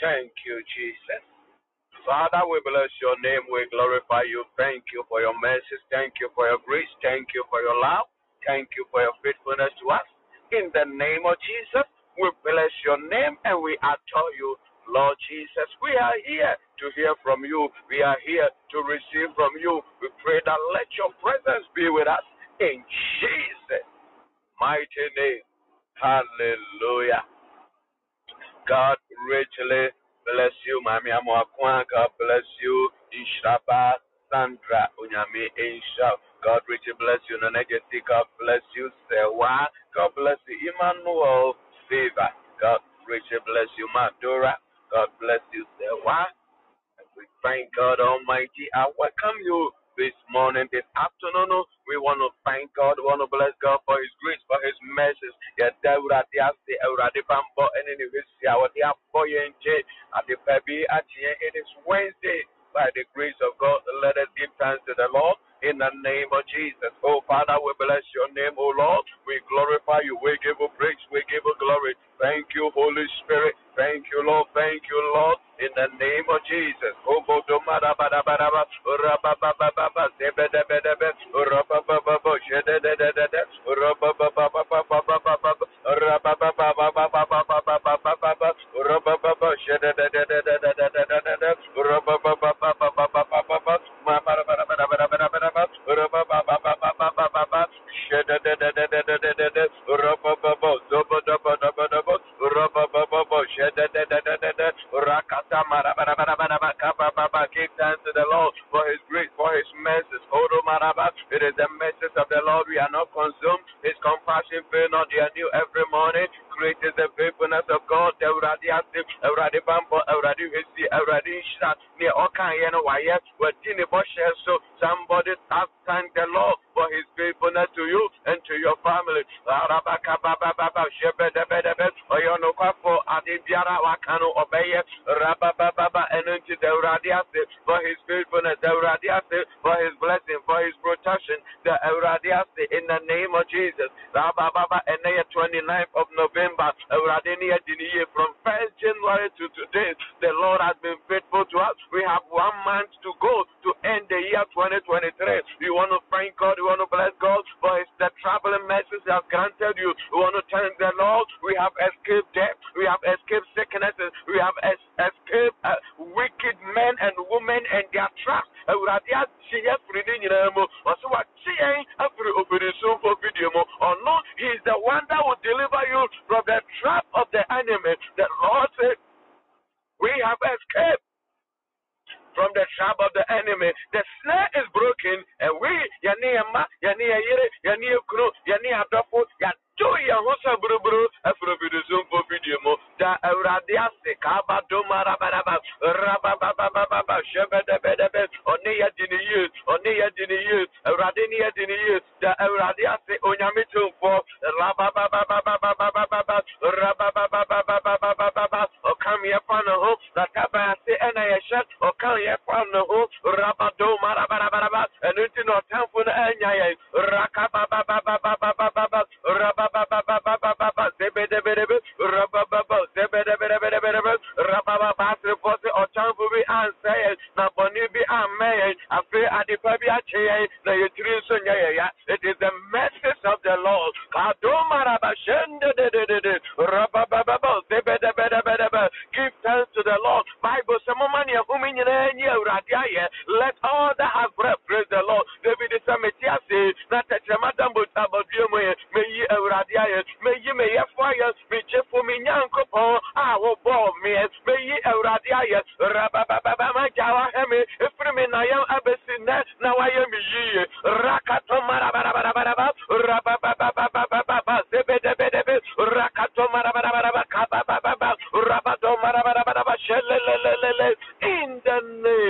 Thank you, Jesus. Father, we bless your name. We glorify you. Thank you for your mercies. Thank you for your grace. Thank you for your love. Thank you for your faithfulness to us. In the name of Jesus, we bless your name and we adore you, Lord Jesus. We are here to hear from you. We are here to receive from you. We pray that let your presence be with us in Jesus' mighty name. Hallelujah. God richly bless you, Mami Amoa Kwan. God bless you, Ishaba Sandra Unyami Inshab. God richly bless you, Nonegeti. God bless you, Sewa. God bless you, Emmanuel Fever. God richly bless you, Madura. God bless you, Sewa. We thank God Almighty. I welcome you this morning, this afternoon. We want to thank God. We want to bless God for His grace, for His mercies. It is Wednesday. By the grace of God, let us give thanks to the Lord in the name of Jesus. Oh, Father, we bless your name, oh Lord. We glorify you. We give you praise. We give you glory. Thank you, Holy Spirit. Thank you, Lord. Thank you, Lord. In the name of Jesus. Give thanks to the Lord for His grace, for His mercies. It is the mercies of the Lord. We are not consumed. His compassion fail not. They are new every morning. Great is the faithfulness of God. So somebody thank the Lord for His faithfulness to you and to your family. For His faithfulness, for His blessing, for His protection, in the name of Jesus. And 29th of November, from 1st January to today, the Lord has been faithful to us. We have 1 month to go to end the year 2023. You want to thank God, you want to bless God for His traveling message He has granted you. You want to thank the Lord. We have escaped death, we have escaped sicknesses, we have escaped wicked men and women and their traps. He is the one that will deliver you from the trap of the enemy. The Lord said, we have escaped from the trap of the enemy. The snare is broken, and we it is the message of the Lord. Give thanks to the Lord. Bible, let all that have breath praise the Lord. In the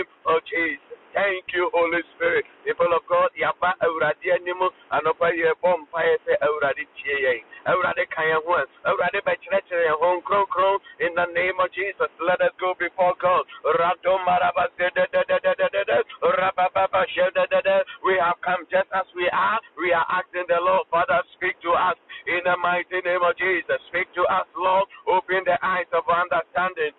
name of Jesus. Thank you, Holy Spirit. People of God, Yaba Euradi Animal, and Opa Yabom Pire Euradi Tia, Euradi Kayawan, Euradi Bachelor, Hong Kong Crow, in the name of Jesus. Let us go before God. Radom Marabas, Rababa Shedda, we have come just as we are. We are asking the Lord, Father, speak to us in the mighty name of Jesus. Speak to us, Lord. Open the eyes of understanding.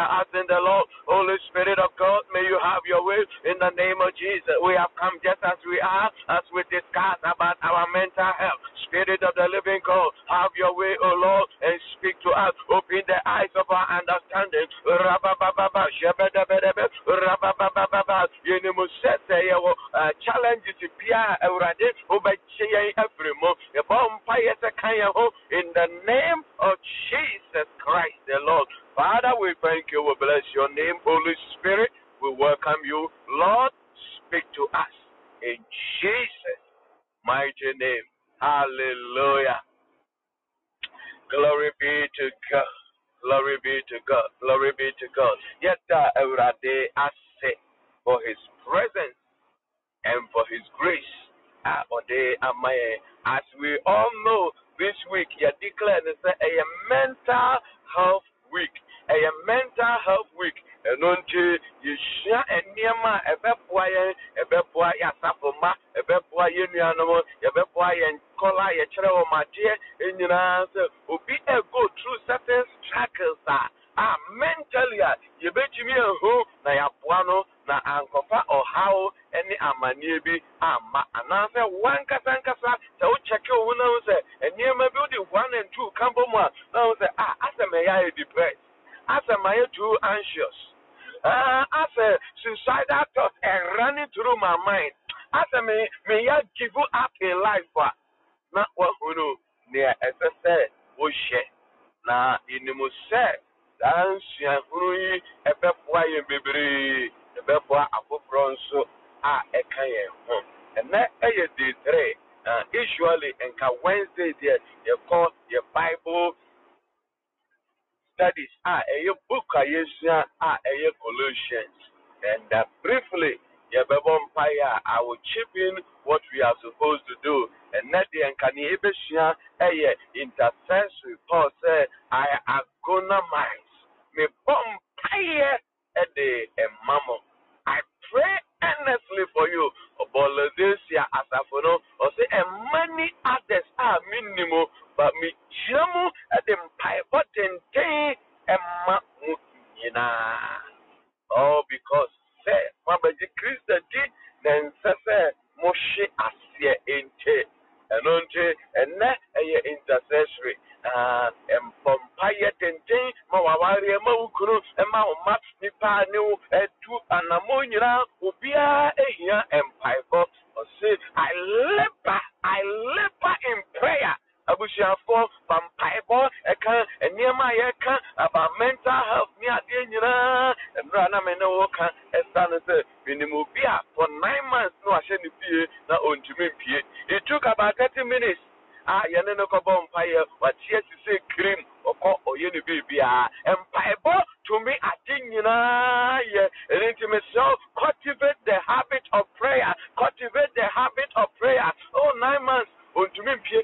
are asking the Lord, Holy Spirit of God, may you have your way in the name of Jesus. We have come just as we are, as we discuss about our mental health. Spirit of the living God, have your way, O Lord, and speak to us. Open the eyes of our understanding. Challenges every month. In the name of Jesus Christ, the Lord. Father, we thank you. We bless your name, Holy Spirit. We welcome you. Lord, speak to us. In Jesus' mighty name. Hallelujah. Glory be to God. Glory be to God. Glory be to God. Yet, every day I say for his presence and for his grace. As we all know, this week you declared it's a mental health week. A mental health week. And until you share a nearma, a bepway, a sapoma, a bepway, animal, a bepway, and collar, a channel, my dear, and you answer will be a go through certain struggles. Mentally, you bet me a who, Nayapuano, Na Ankofa, or how any Amanibi, Ama, and answer one Casancasa, so check your windows, and near my building 1 and 2, Campoma. Now, as a may I depressed, as a may I too anxious, as a suicidal thought and running through my mind, as a may I give up a life, not what who know near as I said, we share. Now, in the most sad. Ansia Hui, a bepwa in Bibri, the bepwa Abu Bronso, are a Kayan home. And that a day three, usually, and Wednesday, you call your Bible studies are a book, I use a Colossians. And briefly, your Babon Paya, I will chip in what we are supposed to do. And that the Enkanibishia, a intercessory pause, I am going to mind. Me bombay a day and mamma. I pray earnestly for you. Oboladesia as a phono, or say, and many others are minimal, but me jamu at them pie button day and mamma. Oh, because, say, Mabba de Christa did, then say, Moshe Asia in te, and on te, and that a intercessory. And Pompaya Tente, Mawari, Mokuru, and Maumat Nipanu, and two Anamonia, Ubia, Aya, and Piper. I labor in prayer. I wish you have four Pampiper, Eka, and near my Eka, about mental health, near Dina, and Rana Menoka, and Sansa, Minimubia, for 9 months, no, I shouldn't be not on to me. It took about 30 minutes. Yaneno Bompire, what yes you say cream or call or you baby and Bible to me I think you know an intimate soul cultivate the habit of prayer, Oh 9 months on to me be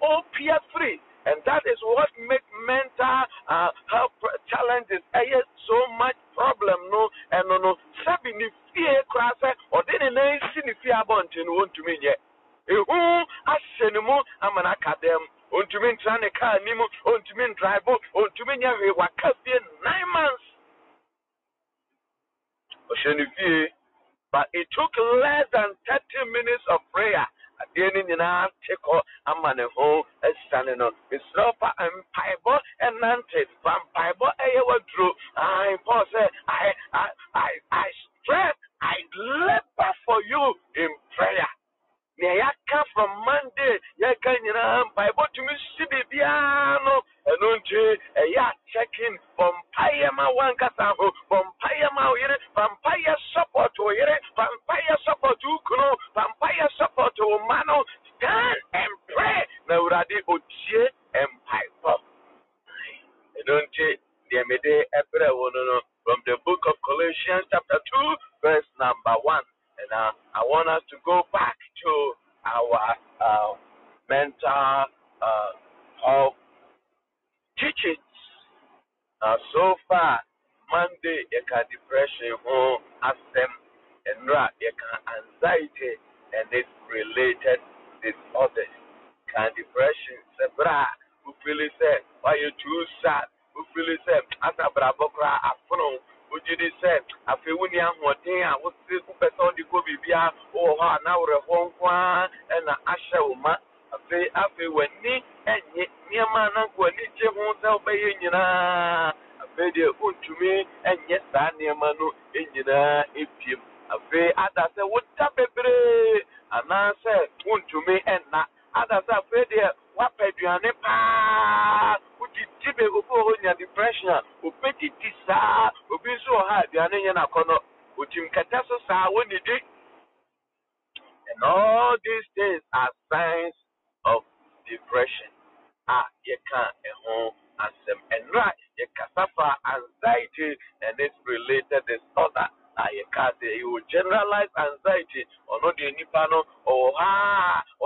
all peer free. And that is what makes mental health challenges so much problem, no? And no seven if fear crass or then a sin if you are born to me yet. Who I send him on an academ, on to mean Tranica, Nemo, on to mean driver, on to mean every Wakafian 9 months. But it took less than 30 minutes of prayer. I didn't in our take off a man at home and standing on his sofa and Piper and Nantes, Vampiper, Ayo Drew. I pause, I stress, I labor for you in prayer. Yaka from Monday, Yaka Bible to Mississippi, and until ya checking from Payama Wankasaho, from Payama, vampire support to Kuno, vampire support to Mano, stand and pray, Nauradi Uche and Piper. And until the Mede Ebrahon from the book of Colossians, chapter 2, verse number 1. And I want us to go back to our mental health teachings. So far, Monday, you can depression, and you can anxiety, and it's related disorders. Can depression, sebra, who really said, why you too sad? really said, after Brabokra, Apono, Ujidi said, after William, what day I was still on the Kobibia, or now a Hong Kong and Asha Uma, after when me and Yaman Uncle Nietzsche won't help me in Yana, after they own to me, and yes, I near Manu in Yana, if you. After I said, what up, and I said, won't to me and not. Others are afraid they are Pedriane Pa, who did Tibet before your depression, who petty Tissa, who be so hard, the Ananiana Connor, who Jim Catassa, when he did. And all these things are signs of depression. Ah, you can't at home and some and right, you can suffer anxiety and its related disorder. I can't say you will generalize anxiety or not the Nipano or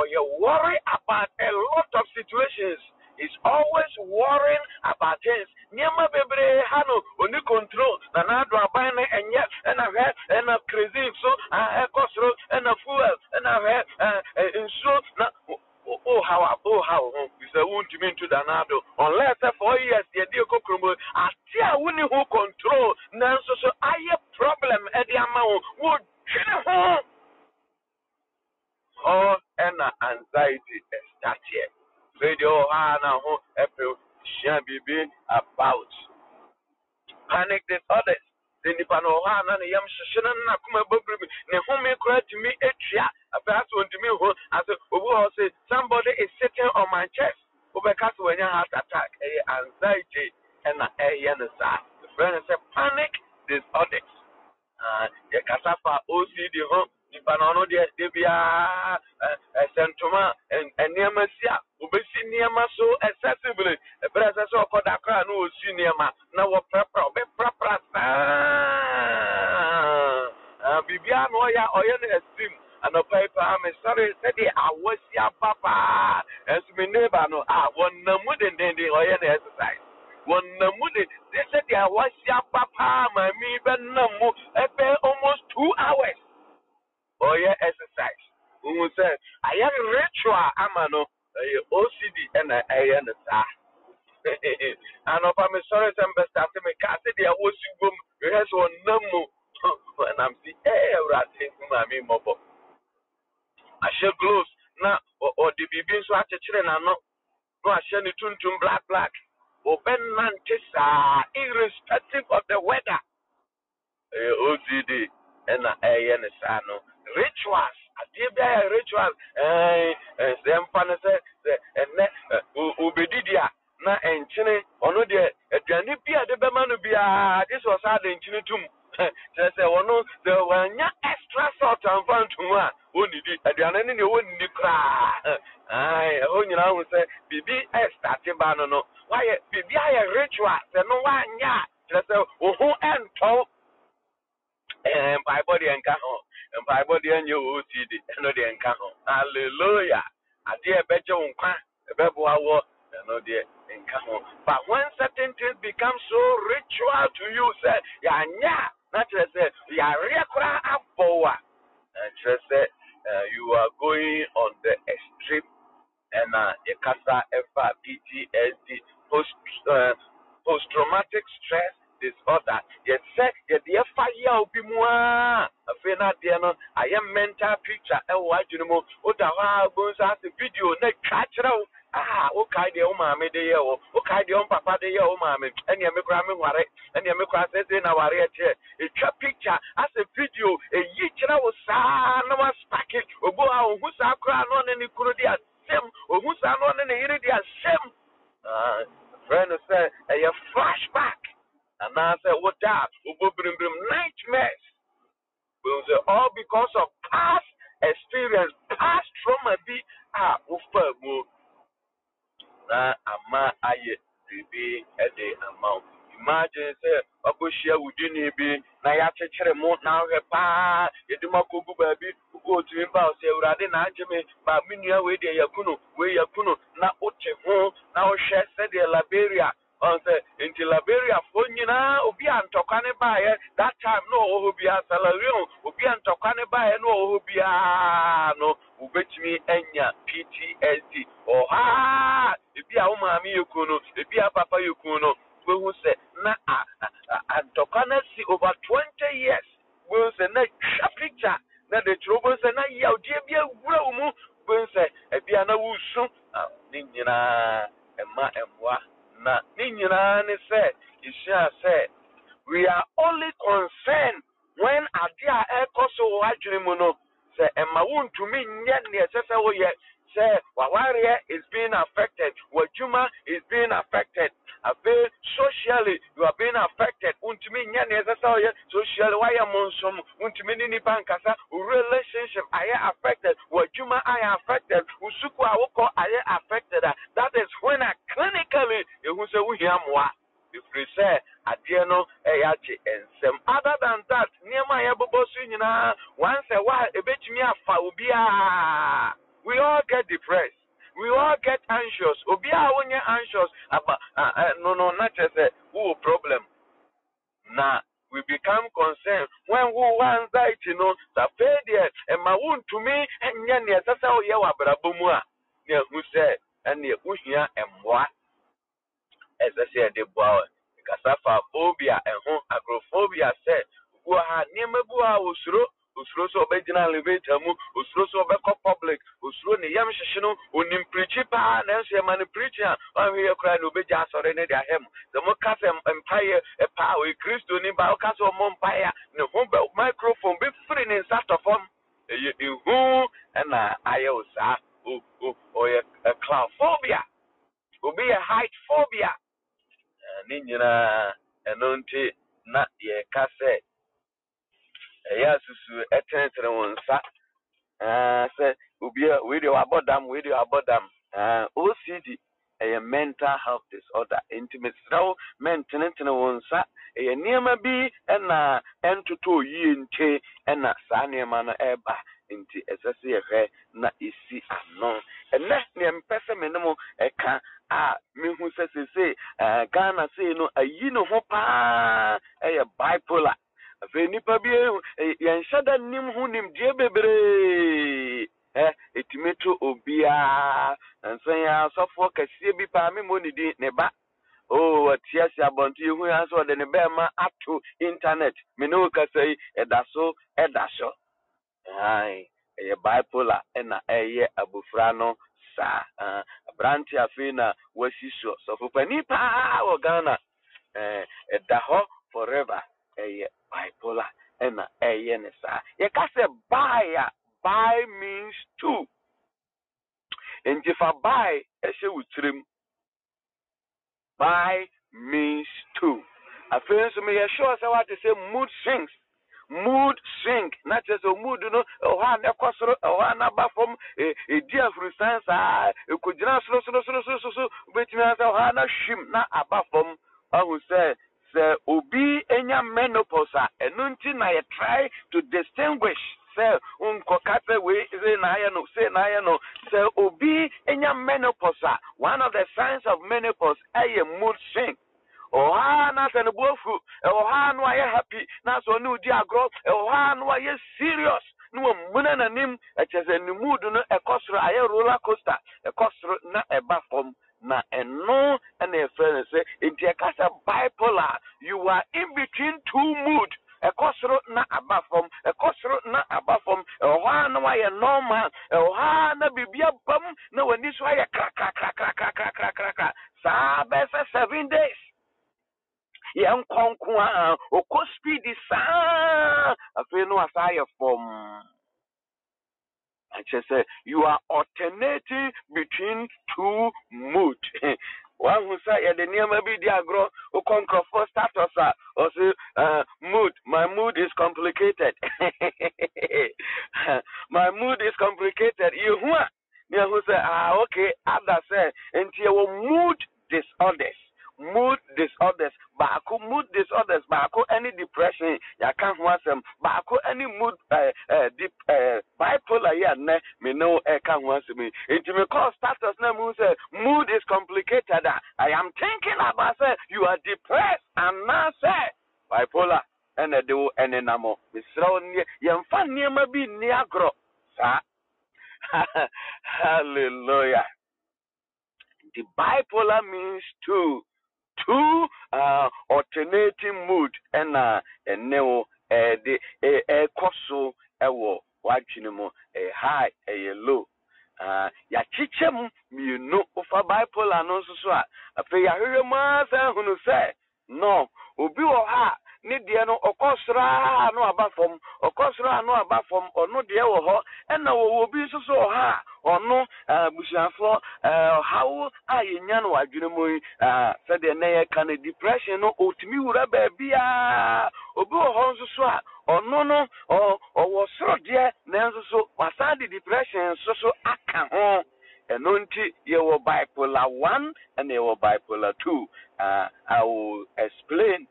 you worry about a lot of situations. It's always worrying about things. Nyama bebre hano oni control na na do abane enye na hwe na crazy so ekosro na fuel na hwe so na how is a wound you mean to Danado unless for years the dear Kokrumbo I still wouldn't who control now so I have problem at the amount would oh and anxiety start here radio Hana home April shall be about panic disorders the Nipano Hana Yam Shana Nakuma Bobri ne whom you cry to me etria after one to me as a somebody is sitting on my chest because when you have attack a anxiety and the friend is a panic disorders. The Casafa OCD home, the Panano Debia, a Santoma, and Niamasia, who be seen Niama so accessibly. A brother saw Kodaka, no Siniama, now a proper, be proper. Bibia Noya or any esteem, and a paper, I'm sorry, said I was your papa, as my neighbor, no, I won no more than the Oyen exercise. One Namudi, they said, I was your papa, my me, but Namu, I pay almost 2 hours. Oh, yeah, exercise. Who said, I am a ritual, Amano, OCD, and I am a star. And if I'm sorry, I'm best after me, Cassidy, I was you, rehearse one Namu, and I'm the air rat in my mobile. I shall close now, or the babies who are children are not. No, I shall turn to black. Open Manchester, irrespective of the weather. OCD and Ayenesano rituals. I did their rituals. Them fans Obedidia, na enchine. Ono de Adriani Pia de Bemanu Bia. This was hard enchine tum. They say ono the wanya extra salt and found tuma. Oni di Adriani ni oni di kra. Aye, oni na oni say bibi extra tiba no no. Why be a ritual? There no one ya. Just who and talk and by body and can and by body and you OCD and no the encounter. Hallelujah. I dear better on Bebu Awa and no the encounter. But when certain things become so ritual to you, say ya nya, not just say ya requa apowa. And just say you are going on the extreme and a cancer ever PTSD. Post-traumatic stress disorder. Yet said that the FIA will be more. I am mental picture. And what you know, Ottawa goes out the video. Next cultural. Ah, okay, the old mammy, the old papa, the old mammy, and your microphone warrior, and your microphone in our ear. It's a picture as a video. A yitra was no one's package. Or go out who's our crown on any Kurudia Sim or who's on any Iridia Sim. Friend said, "I have flashback," and I said, "What that? Ubu bring nightmares." But say all because of past experience, past trauma. Be ah, ufa mo. Na ama aye baby at the amount. Imagine say, "Ogo share udini be na ya chechere mo na repa." Eduma kogu baby. Go to him about say urade na njeme ba minua we dey yakunu we yakunu na oche ho na o she said the Liberia on say in the Liberia fo nyina obi antokwa ne baaye that time no o obi asalarion obi antokwa ne baaye no o obi a no ubetimi enya PTSD oh ha ebi a o maami yakunu ebi a papa yakunu who say na a dokana si over 20 years. We say na chapter na the trouble say na ya odie bia wura mu. We say e bia na wusu ni nyina ema emwa na ni nyina ni say Isha said we are only concerned when adia ekoso adwemuno say ema wuntumi nya ne say say wo ye. Say, Wawaria is being affected. Wajuma is being affected. Socially, you are being affected. Untimi nyane sasaya socially. Waya monsom. Untimi nini bankasa. Relationship are affected. Wajuma are affected. Usuku awoko are affected. That is when I clinically you say we hear more. If we say Adiano Eyachi and Sem. Other than that, Niema Yabobosu Nina. Once a while, a bit me a faubia. We all get depressed. We all get anxious. Obia wonye anxious about no not just a problem. Nah, we become concerned when we want that you know that failure and my wound to me and yan yes that's how you are brabumwa. Yeah, who said and the ushia and what as I said the boy because phobia and home agoraphobia said who had nimebua usro. Usro so obedina elevator mu, usro so obeko public, usro ni yam shishinu, unim preachi pa, nensu yamani preachi ya, wami ye kura ni ubeja asore ne dia hemu. Zemo kase mpaye, epa, we kristu ni ba, okase omo mpaye, ni humbe, microphone, be free ni nsato form, ihu, ena aye usa, oye, clown phobia, ubi ye height phobia, ninjina, enonti, na ye kase, yes, attention on that. Say, we do about them, we do about them. OCD, a mental health disorder, intimate, so maintenance on that. A near maybe and a end to 2 years and a sunny man ever into SSA na isi anon. And that's the person minimum a can. Ah, me who says, say, Ghana say, no, a yino hopa, a bipolar. Veni pabiye yanshada nim hunim jebebre etimeto obia ansanya sofo kase bi pa me moni di ne ba oh atia sia bonto yehu anso de ne ba ma ato internet me no kasai edaso ai e bipolar na eye abufra no sa branti afina wasiso sofo pani pa wo Ghana edaho forever bipolar and yenesa. You can say buy. Buy means two. And if I buy, I say we trim. Buy means two. I feel so me sure say what to say mood swings. Mood swing. Not just a mood, you know, one cosro one aba from a dear for instance could not so but me say one shim na aba from I will say say obi enya menopause enu nti na ye try to distinguish say unko kate we say na ya no say obi enya menopause one of the signs of menopause eye mood swing oha na se no bofu oha no aye happy na so no di agro oha no aye serious no muna na nim e chese ni mood no ekosro aye roller coaster ekosro na eba form. Now, and no, and a friend say, in the case of bipolar, you are in between two moods. A crossroad not above from, a crossroad not above from, a one way a normal, a one baby a bum, no one this way a crack. Sabbath 7 days. Young conqueror, or cosby this, I feel no aside from. And she said, you are alternating between two moods. One who said, yeah, the name of the agro, who conquer for status, or say, mood, my mood is complicated. My mood is complicated. You who say, ah, okay, Abda said, and your mood disorders. Mood disorders, Baku mood disorders, Baku any depression, ya can't want them, Baku any mood bipolar yeah ne me no can't want me. It may cause status na me say mood is complicated. I am thinking about say you are depressed and now say bipolar and they do any namo. Misra ni yamfa ni ma bi ni agro. Hallelujah. The bipolar means two. two alternating mood and neo the coso watching a high a low. Ya chichem you know of a bipolar no so a fair master who say no ubi or ha need the no or cosra no about from or cosra no about from or no dear ho and now will be so ha or no bushia for how I know I do said the name can a depression no ultimate would have be a obi or so or no no or was so dear Nanzo so was depression so I can home and until you were bipolar 1 and you were bipolar 2. I will explain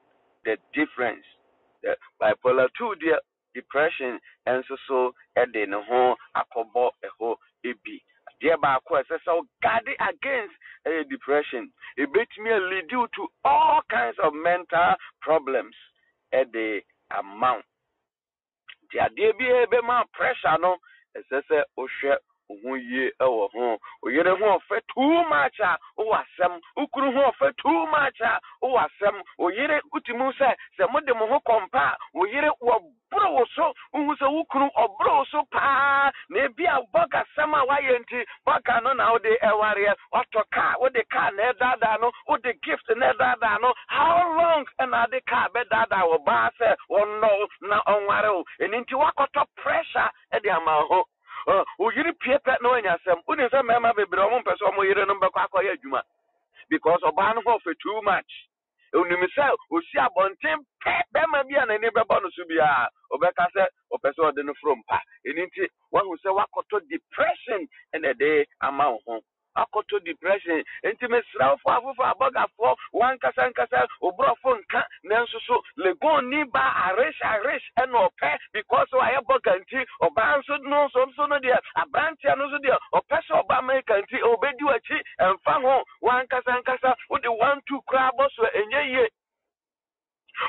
the difference. The bipolar 2 dear depression and so and then home a cobo a whole ebi. Thereby, so guard against a depression. It may lead you to all kinds of mental problems at the amount. The idea be my pressure, no, as I say, oh, share who ye or home, or you don't want for too much, or some who couldn't want for too much, or some, or you don't put him, some of them who compare, or you don't want bro so, who's a wukru or bro so pa, maybe a bugger summer wyanty, bugger no now they a warrior, or to car, or the car, nedadano, or the gift, nedadano, how long another car bedada or bath or no, na on waro, and into what pressure at the amount. Oh, you repeat that knowing yourself. Who is a member of the Roman person who you remember Kakayajuma? Because of Banhoff for too much. Only myself, who see a bontim, Bamabian and never bonus to be a Obecasa or Pessoa de Nufrumpa. And into one who said, what got to depression and a day amount home. I got to depression, intimate self, a bug of 4, 1 Cassan Cassel, or Brofon, Nansu, Lego, Niba, Arish, and no pet, because I have bug and tea, or Ban should know some sooner dear, a branch and also dear, or Pesso Bama and tea, or Bedua tea, and Fango, 1 Cassan Cassel, with the 1 2 crab also, and ye.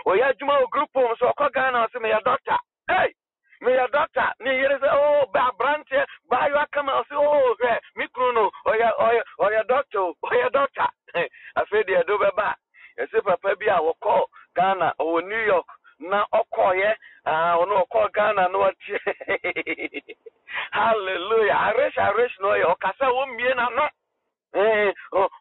Or Yajmo group or Sokogana, say, my doctor. Hey! Me your doctor, me here say, oh, by branch, by your come and say, oh, me chrono, or your doctor, or your doctor. I say they do be back. I say Papa be our call Ghana or New York. Na oko ye, ono oko Ghana no achi. Hallelujah. I wish no ye. Okasa wo mie na no.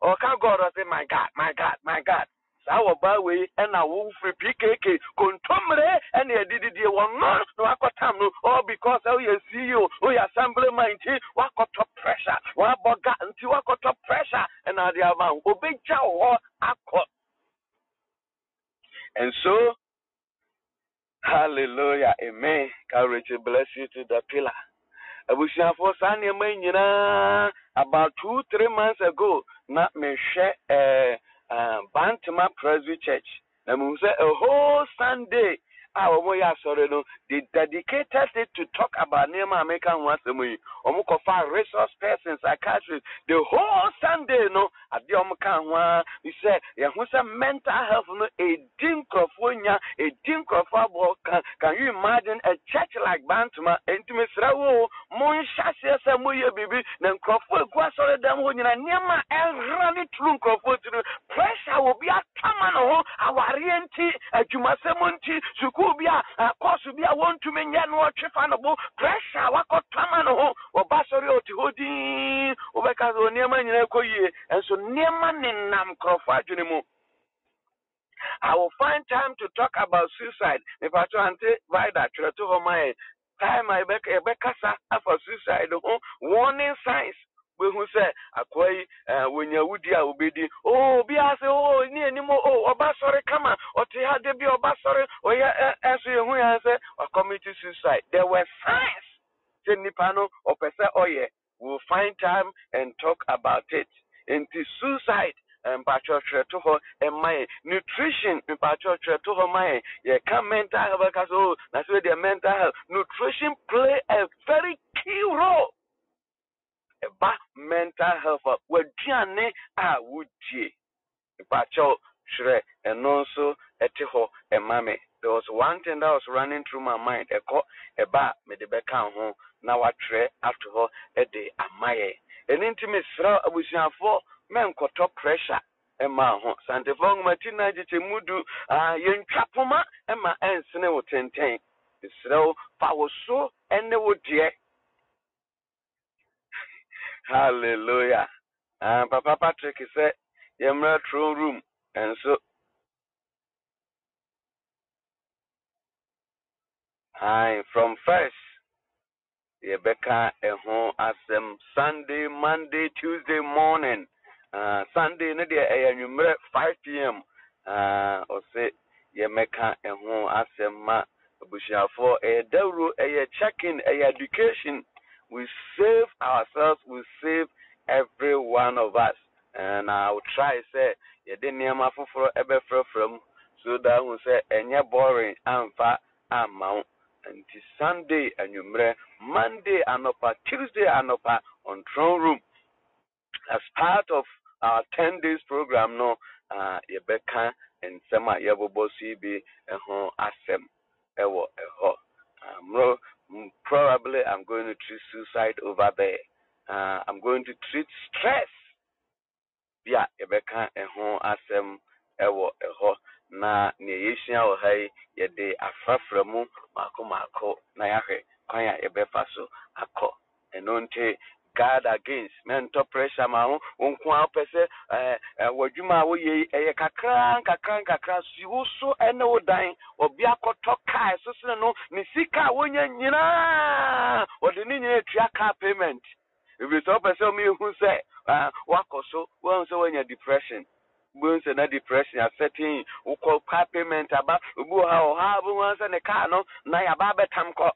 Oh, God, I say my God. Our byway and our wolf PKK contumely and the DDD one no Wakotamno all because how you see you who assembly mind what got top pressure what boga until what got top pressure and the amount obey jaw accord. And so hallelujah, amen. God bless you to the pillar. I wish you for Sunday man about 2-3 months ago not me share Bantama Presby Church. And we say a whole Sunday, our way sorry no, they dedicated it to talk about Nema American once a week. Omukofa resource persons, psychiatrists. The whole Sunday no, at the Omukanwa, we say, Yahusa mental health no, a dinkrofonia, a dinkrofa. Can you imagine a church like Bantama, intimate Rawo, Moon Shassia Samuya Bibi, then Crawford, Guasore Damonia, Nema, and run it through Crawford. Pressure will be a Tamano, our Rienti, a Jumasamunti, Sukubia, a Kosubia, want to mean Yanwa Chifanabo, pressure, Wako Tamano, or Basari or Tihodi, or Bakazo Nema in Koye, and so Nema in Nam Crawford anymore. I will find time to talk about suicide. If I try and divide that to my time, I have for suicide. Warning signs. We who say, "Akwai, when you would ya obedi, oh, be as oh, ni anymore, oh, Obasore kama, or te had be Obasore, or ya as you who answer or commit suicide." There were signs. Nipano or Pesa Oye. We'll find time and talk about it. Into suicide. Patrick Truho and my nutrition in Patrick Truho my can mental health because that's where their mental health nutrition play a very key role about mental health where Gianni I would ye Patrick Truho and also a Truho and Mami. There was one thing that was running through my mind about me the back home now I try after her a day and my an intimate throw I was for men got pressure Emma Santa Fong Martina Mudu Yen Chapuma Emma and Snow Tenten. So power so and the wood yet. Hallelujah. And Papa Patrick is said Yemra True Room and so I from first Rebecca and home as Sunday, Monday, Tuesday morning. Sunday no dear a 5 p.m. or say Yemeka and home as ma Busha for a Daru a check-in a education. We save ourselves, we save every one of us. And I'll try say you didn't hear my for ever from so that we say and you're boring and fat amount. And Sunday and you Monday and upper Tuesday and upper on throne room as part of our 10 days program. No, Rebecca and Sama Yabobo CB and Hon Asem Ewo Eho. Probably I'm going to treat suicide over there. I'm going to treat stress. Yeah, Rebecca and Hon Asem Ewo Eho. Na niyeshia ohai yede afraframu mako mako na yahe kwanya ebefaso ako enonte guard against mental pressure mahu unkwa opese wajuma woye kakran si uso ene odan obiako toka eso sine no nisika wonye nyina odini nyina tria car payment if you talk person me who say wakoso won so when depression going to na depression are setting uko car payment aba obu ha obu wan se ne car no na ya ba betam ko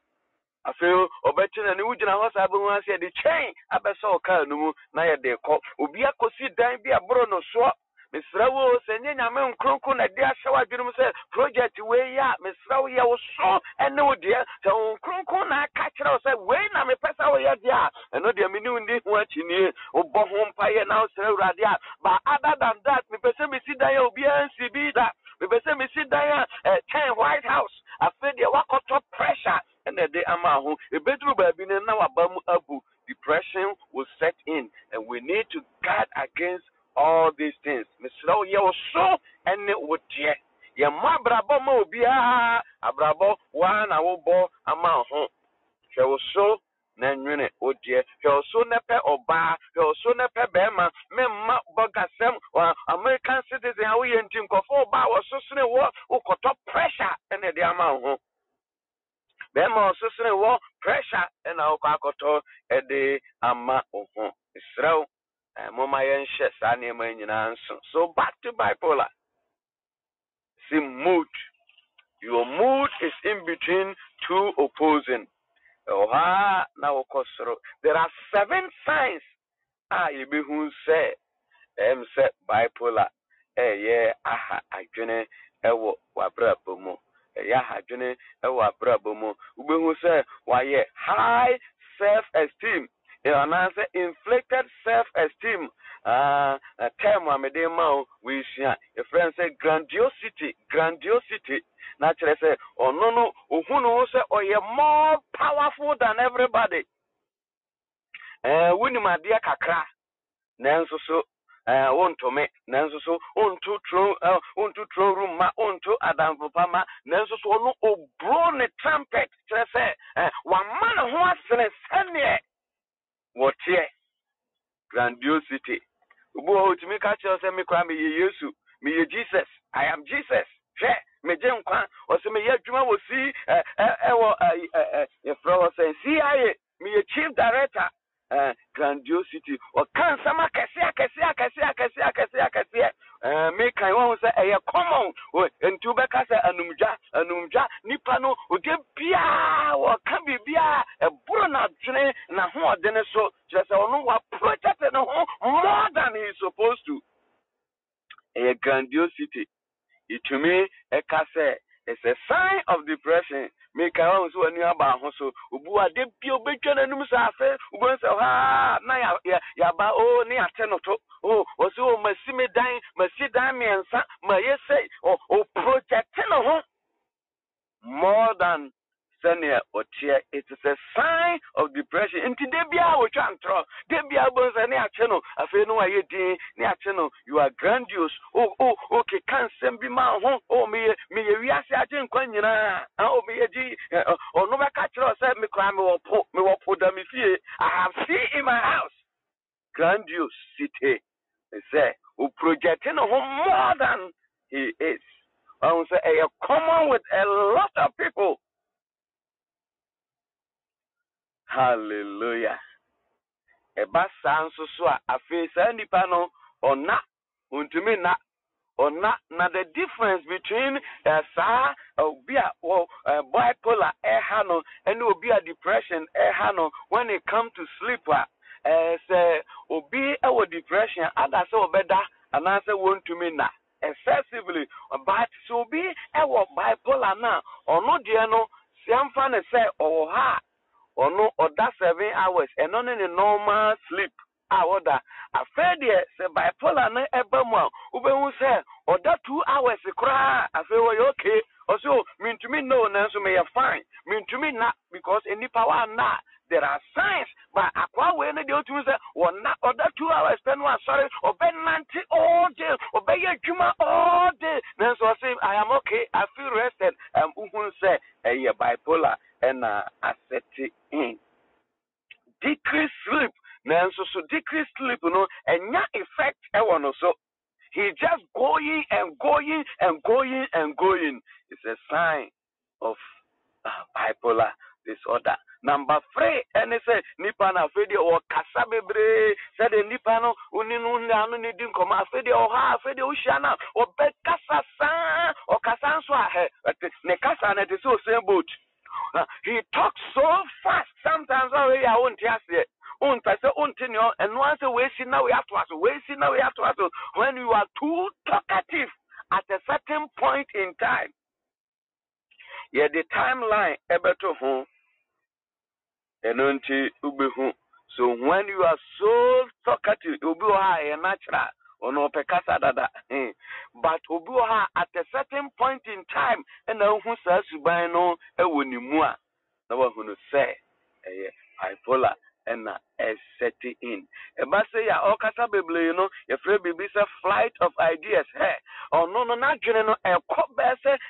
afeo obetena ne wugina ho sa obu wan se de chain abese o car no mu na ya de ko obi akosi dan bi abro no so mesrawo se nya nyame nkronko na de ahwe adwurum se project we ya mesrawo ye wo so ene wo de se nkronko na aka kire se we na me pesa wo ye de a eno de me ni ndi ho achi ni obo ho mpa ye na osrawrade a but other than that me pesa me si dan obi an si bi da me pesa me si dan a 10 White House afed de wakoto pressure and de ama ho e bedru ba bi ne na wabam abu depression will set in and we need to guard against all these things. Mr. Yo so and it would yet. Ya mabrabo mo biya abrabo wana wobo ama ho. She was so nanwene odie. She was so nepe oba. She was so nepe bema. Me ma bogasem or American citizen how ye ntinko for ba was so sne wo ukoto pressure and the ama ho. Bema so sne wo pressure and ukoto e de ama ho. Mr. Mama Yenches, I so back to bipolar. See, mood. Your mood is in between two opposing. There are 7 signs. You be who say, bipolar. Yeah, aha, I journey, ewo, wabra bomo. Yeah, I journey, ewo, wabra bomo. You be who say, why, yeah, high self esteem. And answer inflicted self-esteem. Term amedema we share. Your friend say grandiosity, grandiosity. Naturally say, oh no, who say, oh you're more powerful than everybody. Wini madia kakra. Nanso so, won to me. Nanso so, on to throw room ma, on to Adam Vopama. Nanso so, no obro ne trumpet. Naturally say, one man who has been senior. What here? Grandiosity. Ubu to me catch us and me cry me Yesu, me Jesus. I am Jesus. Share me Jim Kwan or some Juma will see flower saying CIA, me a chief director. Grandiosity or can sama kasia make I won't say a common and to Becasa anumja nipano ude bia or can be bia a burna june na ho dene so just no wa project no more than he's supposed to a grandiosity. It to me a case it's a sign of depression. Make a house when you are bound. So, Ubua dip your picture and Musasa, Ubus, ah, Naya, Yaba, oh, near Tenoto, oh, or so, Massimi Dine, Massi Damian, Maya say, or Project Tenoho. More than Sanya or tear, it is a sign of depression. Into Debia, which I'm trying, Debia was a near channel. I feel no idea, near channel. You are grandiose. Oh, okay, can't send me my home. Oh, me, yes, I didn't quench. Oh, me, or no, I catch or said me crime or poke me or put them. I have seen in my house grandiose city. They say, who projecting home more than he is. I would say, a common with a lot of people. Hallelujah. Eba sanso soa afisa nipa no ona untumi na ona na the difference between sa obi a bipolar ha no and obi a depression ha no when it come to sleep say obi a depression ada say obeda and I say untumi na excessively but so be a bipolar na ono de no siamfa ne say o ha or no, or that 7 hours, and not in a normal sleep. I order a fair dear, say bipolar, no ebama, Uber say, or that 2 hours, a cry, I feel okay, or so, mean to me no, and so may I find, mean to me not, because any power not. There are signs, but I can't wait until you say, or not, or that 2 hours, spend one, sorry, or bed 90 all day, or bed your juma all day. Then so I say, I am okay, I feel rested, and Uber say, hey, bipolar, and I set it in. Decrease sleep. Now, so decrease sleep, you know, and that effect, everyone also. He's just going and going and going and going. It's a sign of bipolar disorder. Number 3, and they say, Nipana Fedia or Casabebre, said the Nipano, Uninunanu Nidin Koma Fedia or Ha Fedia Ushana or Bet Casasan or Casanswa, Nekasa, and it is so same boat. He talks so fast. Sometimes already I won't hear it. And once we see now we have to ask. When you are too talkative at a certain point in time, yeah, the timeline able to home and until ubihu. So when you are so talkative, you be natural. But Obuha at a certain point in time, and now who says you buy no a winimua. No one who say bipolar and a setting in. A basaya or Casabibli, you know, your friend be a flight of ideas. Hey, or no, not general, a cop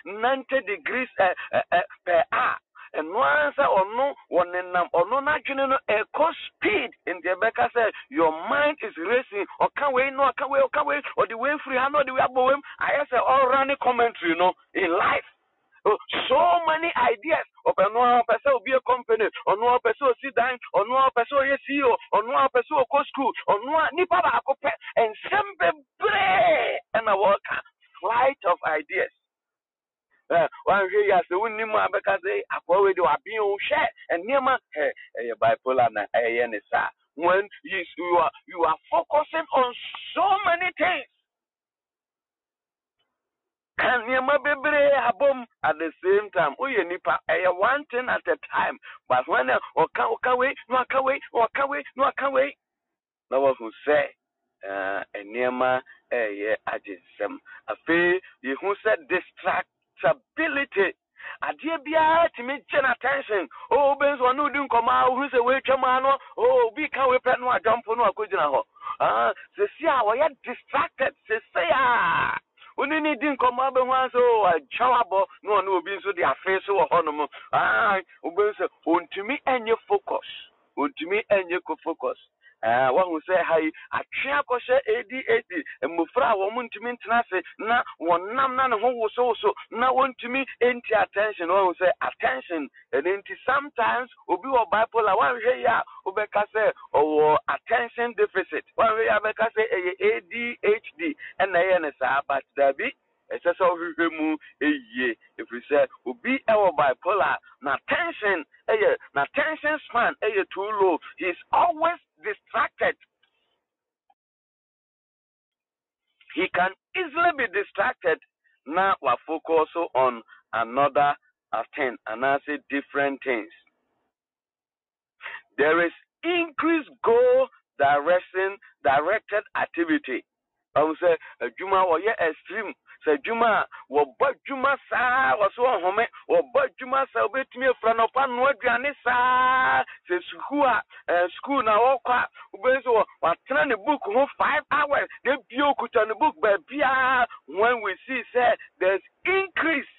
90 degrees per hour. And once or no one or no national echo speed in the back said your mind is racing or can't wait no I can't wait or the way free I know the way I have all running commentary you know in life. So many ideas of no person will be a company, or no person will sit down, or no person will CEO, or no person will go school, or no nipa and some and a walker flight of ideas. One day, yes, the winning man because they are already being shared and near my bipolar and ANSA. When you are focusing on so many things, and near my baby abom at the same time. Oh, you nipa, one thing at a time. But when I can't wait. No one will say. Enema aginsem. I feel you who said distract. Ability. I dear be to make attention. Oh, Benz, one who didn't come out, who's away, Chamano. Oh, we can't wait, no, I jump on a Kujanaho. Ah, say, we are distracted. Say, when you need to come out, so a chawabo, no one will be so the affair so honorable. Ah, Benz, on to me and your focus. On to me and your focus. One who say hi, a triakosha ADHD, and Mufra won't mean Tennessee, not one none who was also not want to me into attention. One who say attention, and into sometimes Obi or bipolar, one way Ubeka say, or attention deficit, one way Ubeka say ADHD, and I answer, but there be. It's just how we remove a year. If we say, we'll be our bipolar, now tension span, too low. He's always distracted. He can easily be distracted. Now we'll focus on another thing, and I say different things. There is increased goal directed activity. I will say, Juma, or yeah, extreme. Say Juma, what but Juma, sir, was so home, or but masa obetumie frano pa no aduane saa se school a school na wokwa obenzo watena ne book ho 5 hours de bio kuta ne book ba bia when we see say there's increase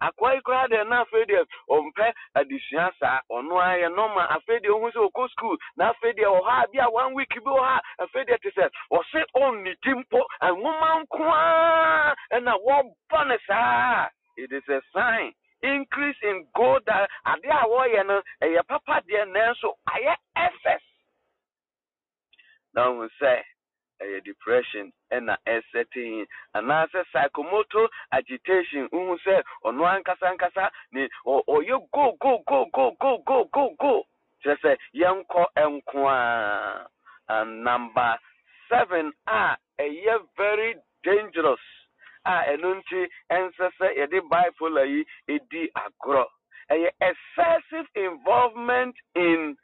akwai kwa de na afede ompe adisia saa ono aye normal afede ohun se okọ school na afede o ha bia 1 week bi o ha afede te se o se onni timpo anwoma nkoa na wo bone saa. It is a sign. Increase in gold that are there warrior no your papa there now so I excess. Now we say a depression and a setting and as a psychomotor agitation who say on one kasankasa ni or you go. Just say young call and number 7 are a year very dangerous. Enunti ancestor yedi bipolar yi edi agro. Excessive involvement in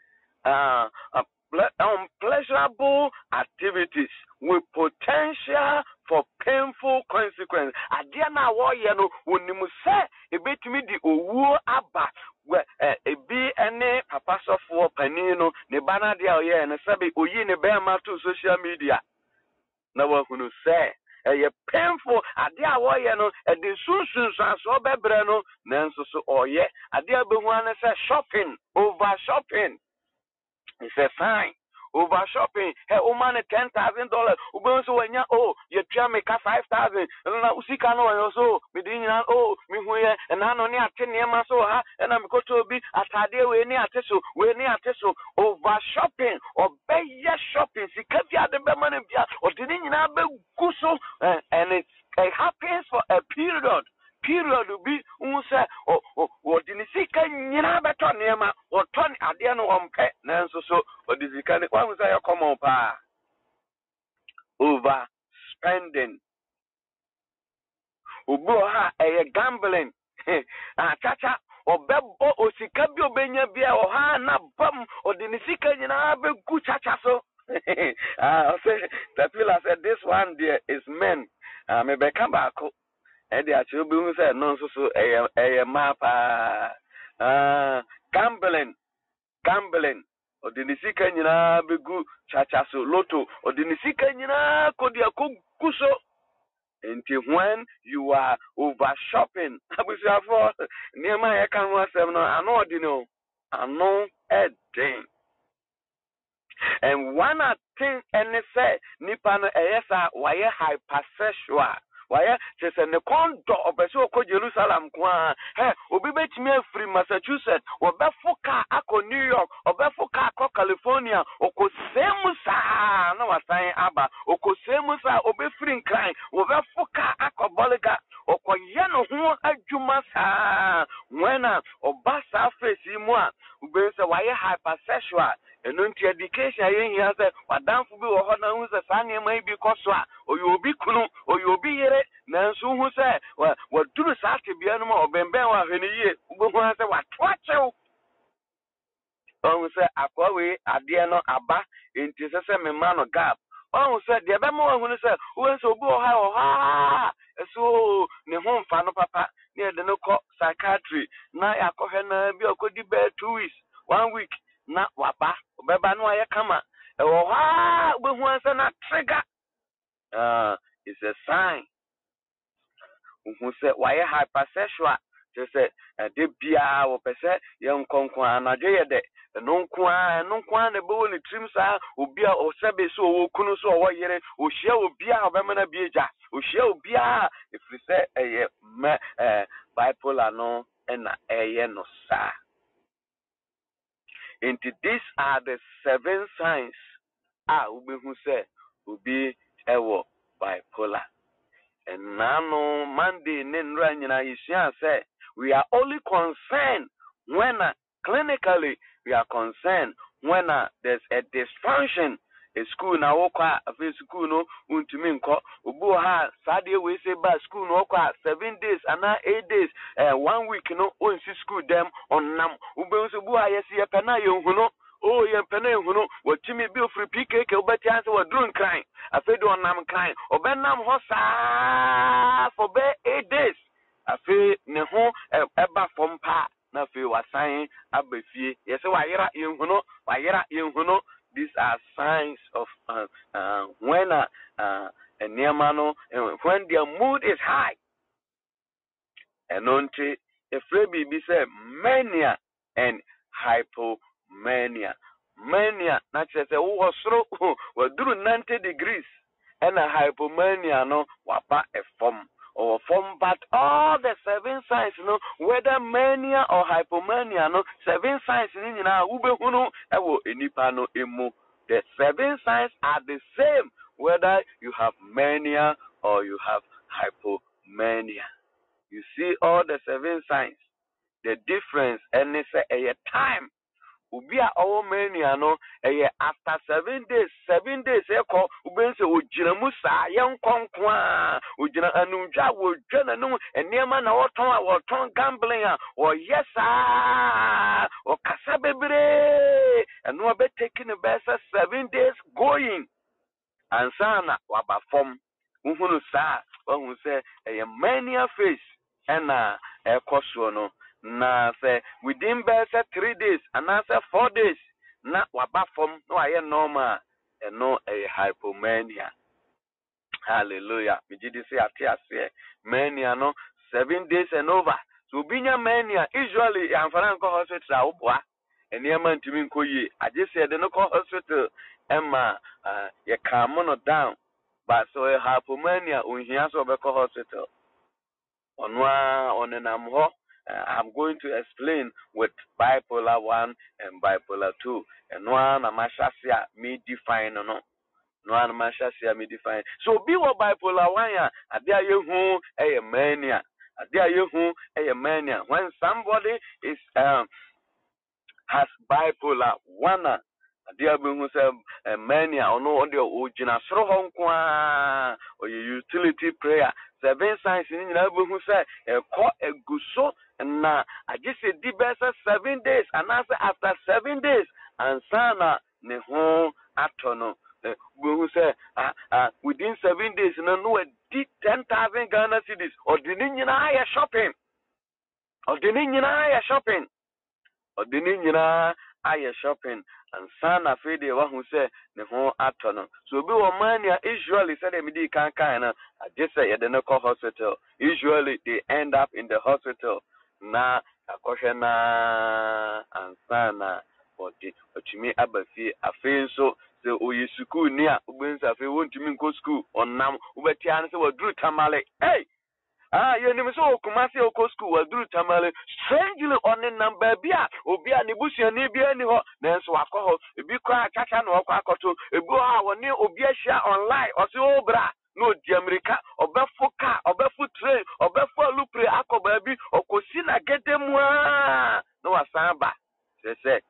unpleasurable activities with potential for painful consequences. Adiana warrior no unimuse ebetumi di owu aba ebi ene papa sofo panino ne bana dia oye ne sabe oyi ne be ma to social media. Na wa kunu say a painful idea warrior no and the soon so bebreno nanso so oh yeah idea be one say shopping over shopping. It's a sign. Over shopping hey woman $10,000 ubon so wanya oh you try make 5,000 na usika no wanya so me din na oh me hu ye na no ni ate niema so ha na me koto bi atade we ni ate so over shopping obey shopping sika bia de be man bia odini nyina be gu so and it happens for a period will be unse or dinisika nyina beto nema or ton ade no ompe nanso so odisika ne kwa unse ya come pa over spending ubo ha gambling achacha obebbo osika bi obenya bia o ha na bam odinisika nyina be gu chacha so Tapila said this one there is men maybe come back and they are children said no so a map gambling or the nisika nyina begu chachaso lotto or the nisika nyina kodia kuso until when you are over shopping abusia for near my account was seven I know a thing and one thing and they say nipano esa why hypersexual. Why? Just an condo of a so called Jerusalem. Hey, we bet me free Massachusetts, or Befoka, Ako New York, or Befoka, California, or Cosemusa, no, I say Abba, or Cosemusa, or Befrin Klein, or Befoka, Ako Boliga, or Koyano, who are Jumasa, Wena, or Bassa Facimua, who brings a wire hypersexual. And until education, he has said, Madame Fubu or Hona, who's a son, you may be Koswa, or you'll be Kunu, or you'll be here. Nansu, who said, well, what do the Sati be animal or Bembewa in a year? Who has said, what, you? Oh, we say, Akwawe, Adiano, Abba, in Tisasem, man of Gab. Oh, said, the Abamo, who said, who is Obu, ha, so, Nehom, Fano Papa, near the Noko psychiatry. Now, Akohena, be a good bed 2 weeks, 1 week. Na waba obeba no aye kama e wo ha behu ansa na trigger is a sign who say why hypersexual just say de bia wo pese ye nkonko anaje ye de no nkoa na be wo ni trim sa obi a o sebe so wo kunu so wo yere o hia obi a obema na bieja o hia obi a ifri say eye bipolar no na eye no sa. And these are the 7 signs. Ubi who said, ubi ewo bipolar. And now, Monday, Nenranyana Ishian said, we are only concerned when clinically we are concerned when there's a dysfunction. A school na wokwa afi school no untumi nko obu ha sade we say ba school no kwa 7 days and 8 days 1 week no unsi school dem onnam obu so bu ha yesi ye pana ye hunu oh ye pana ye hunu watimi bi ofri pkk obati anse wadrun kan afi do onnam kan obenam ho saa for be 8 days afi ne ho eba fompa na fe wa sign abefie ye se wa yera enhuno wa yera enhuno. These are signs of when a near man, when their mood is high. And until a free be said mania and hypomania. Mania, not just a was through, well, through 90 degrees, and a hypomania no wapa a form or form, but all the 7 signs, you know, whether mania or hypomania, no 7 signs in na ube hunu ewo enipano emu. The 7 signs are the same whether you have mania or you have hypomania. You see all the 7 signs. The difference and it's a time. Ubia our mania no after 7 days, 7 days echo ubense ojina musa yenkonkwa ojina anunja wojana no enema na woton gambling or yes ah or kasabebre and no be taking about 7 days going and sana wabafom uhunu sa won say a mania face and ekoso no. Na say within better 3 days and answer 4 days. Na waba form no aye normal and no a hypomania. Hallelujah. Me did say atia say mania no 7 days and over. So binya mania usually am faran ko hospital obwa. Eni am ntimi nko yi. I just said no ko hospital emma ye calm no down. But so a hypomania unhia so be ko hospital. Onwa onenam ho. I'm going to explain with bipolar 1 and bipolar 2. And one amashasia me define or no. No amashasia me define. So be what bipolar 1 ya adia yehu a mania. Adia yehu a mania. When somebody is has bipolar 1 adia behu say mania or no on the ojina sro honkwa or utility prayer. 7 signs in the Bible who say a call a gusso and na I just said the best 7 days and after 7 days and sana ne home atono who say within 7 days no a did 10,000 Ghana cedis or the ninja shopping or the ninja shopping or the ninja I shopping and sana fede who say ne ho atono. So be a mania usually said me di kan kan na I just say at the local hospital. Usually they end up in the hospital. Na akoshena and sana for the otimi abafi afen so say oyisuku ni a obensa fe won timi nko school onam obetia na say wadru tamale. Hey you know, so Kumasi Oko School was through Tamale. Strangely, on the number Bia, Obia Nibusia Nibia Niho, then so alcohol, a big cry, Chachan or Quakoto, a Bua, or near Obiasha online, or Sobra, no Jamrica, or Belfort car, or Belfort train, or Belfort Lupre, Ako Baby, or Cosina get them. No, Asamba, they said.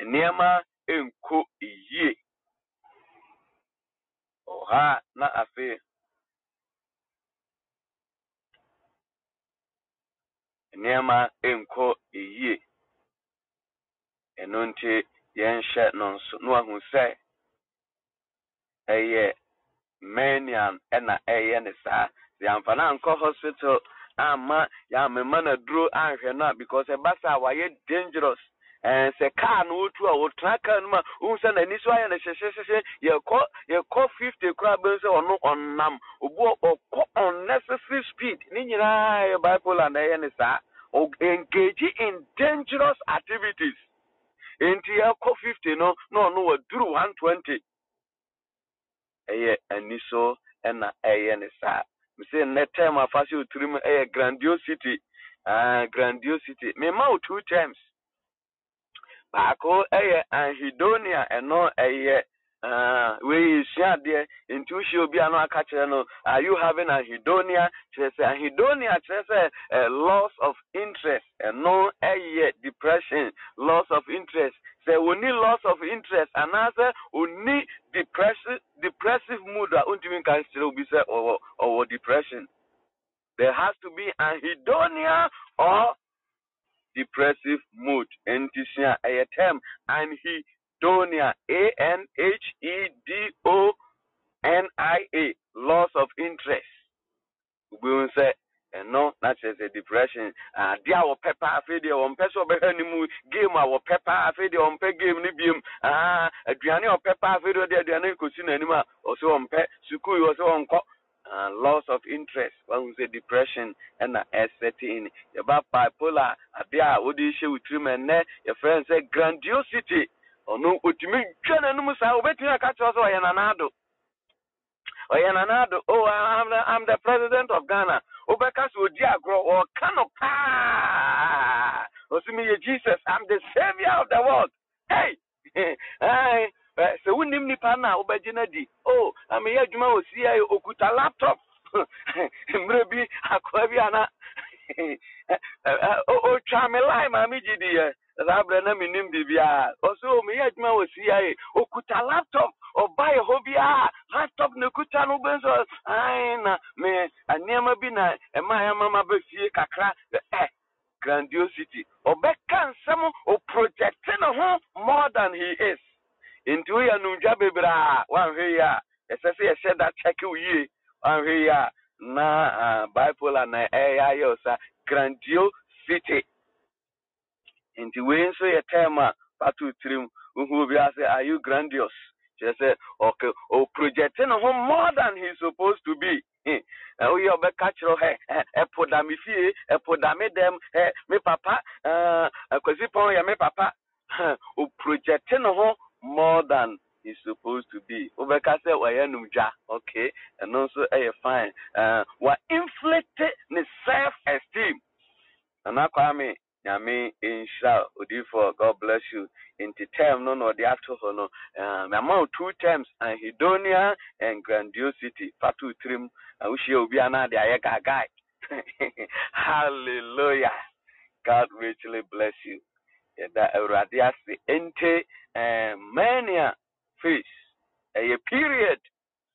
Nema Enko Ye. Oh, ha, not a fair. Nema enko iye. Enunti yenshe nonsu. Nwa hunse. Eye. Menian ena eye nisa. Ziamfana anko hospital. Ama. Yamemana drew anjena. Because ebasa waye dangerous. And se kaa nuutua. Utraka numa. Unsana niswa yene sheshesheshe. Yeko 50 kwa bense onu onam. Ubuo oko unnecessary speed. Ninyi na bipolar na yene saa. Engage in dangerous activities. Enti yeko 50 no waduru 120. Eye eniso ena yene saa. Mise nete mafasi uturimu eye grandiosity. Grandiosity. Mema utu 2 times. Bako eye anhedonia eno eye we share there into she be ano akache no are you having anhedonia chese anhedonia chese loss of interest eno eye depression loss of interest say we need loss of interest another we need depressive mood untimi kan still be say or depression. There has to be anhedonia or depressive mood. Entisia a term anhedonia. Anhedonia. Loss of interest. We will say and no, that's a depression. Dear pepper, fade on peso behind the game, our pepper, fade on peg game, nibium. A granny or pepper, fade on the other could see anymore, or so on pet, suku, or so on. Loss of interest, one with a depression and a setting. About bipolar, a beer, what do you share with him and there? Your friends say grandiosity. Or no, what you mean, John and Musa, waiting a catch us or Yanado. Or Yanado, oh, I'm the president of Ghana. Obekas would grow or Kanopa. Or see me, Jesus, I'm the savior of the world. Hey, hi. So we name the partner over Genadi. Oh, I may have Juma CIA Okuta laptop. Maybe Aquaviana. Oh, Chamela, Mammy Gidia, Rabrana Minim Bibia. Also, may have Juma CIA Okuta laptop or buy a hobby. Laptop Nukuta no Benzo. I may a Nema Bina and my Mamma Bessie Kakra. Grandiosity. Or back can someone or project more than he is. Into ya nunja bebra one here. As I say, I said that check you ye one here. Na bipolar na ayosa grandiosity. Into when so your time part 2 3 who be say are you grandiose? She said okay or projecting home more than he's supposed to be. Oh you be catch her epodami fie epodami dem me papa kwesi pon ya me papa o projecting home more than he's supposed to be. Obeka said, okay, and also a fine. What inflated the self-esteem. And now, Kwame, Nyami Inshab, Odifo, God bless you. In the term, no, the alcohol, no. Among 2 terms, and hedonia and grandiosity. Part 2 trim, I wish you would be another guy. Hallelujah. God richly bless you. That radiasi ente mania fish a period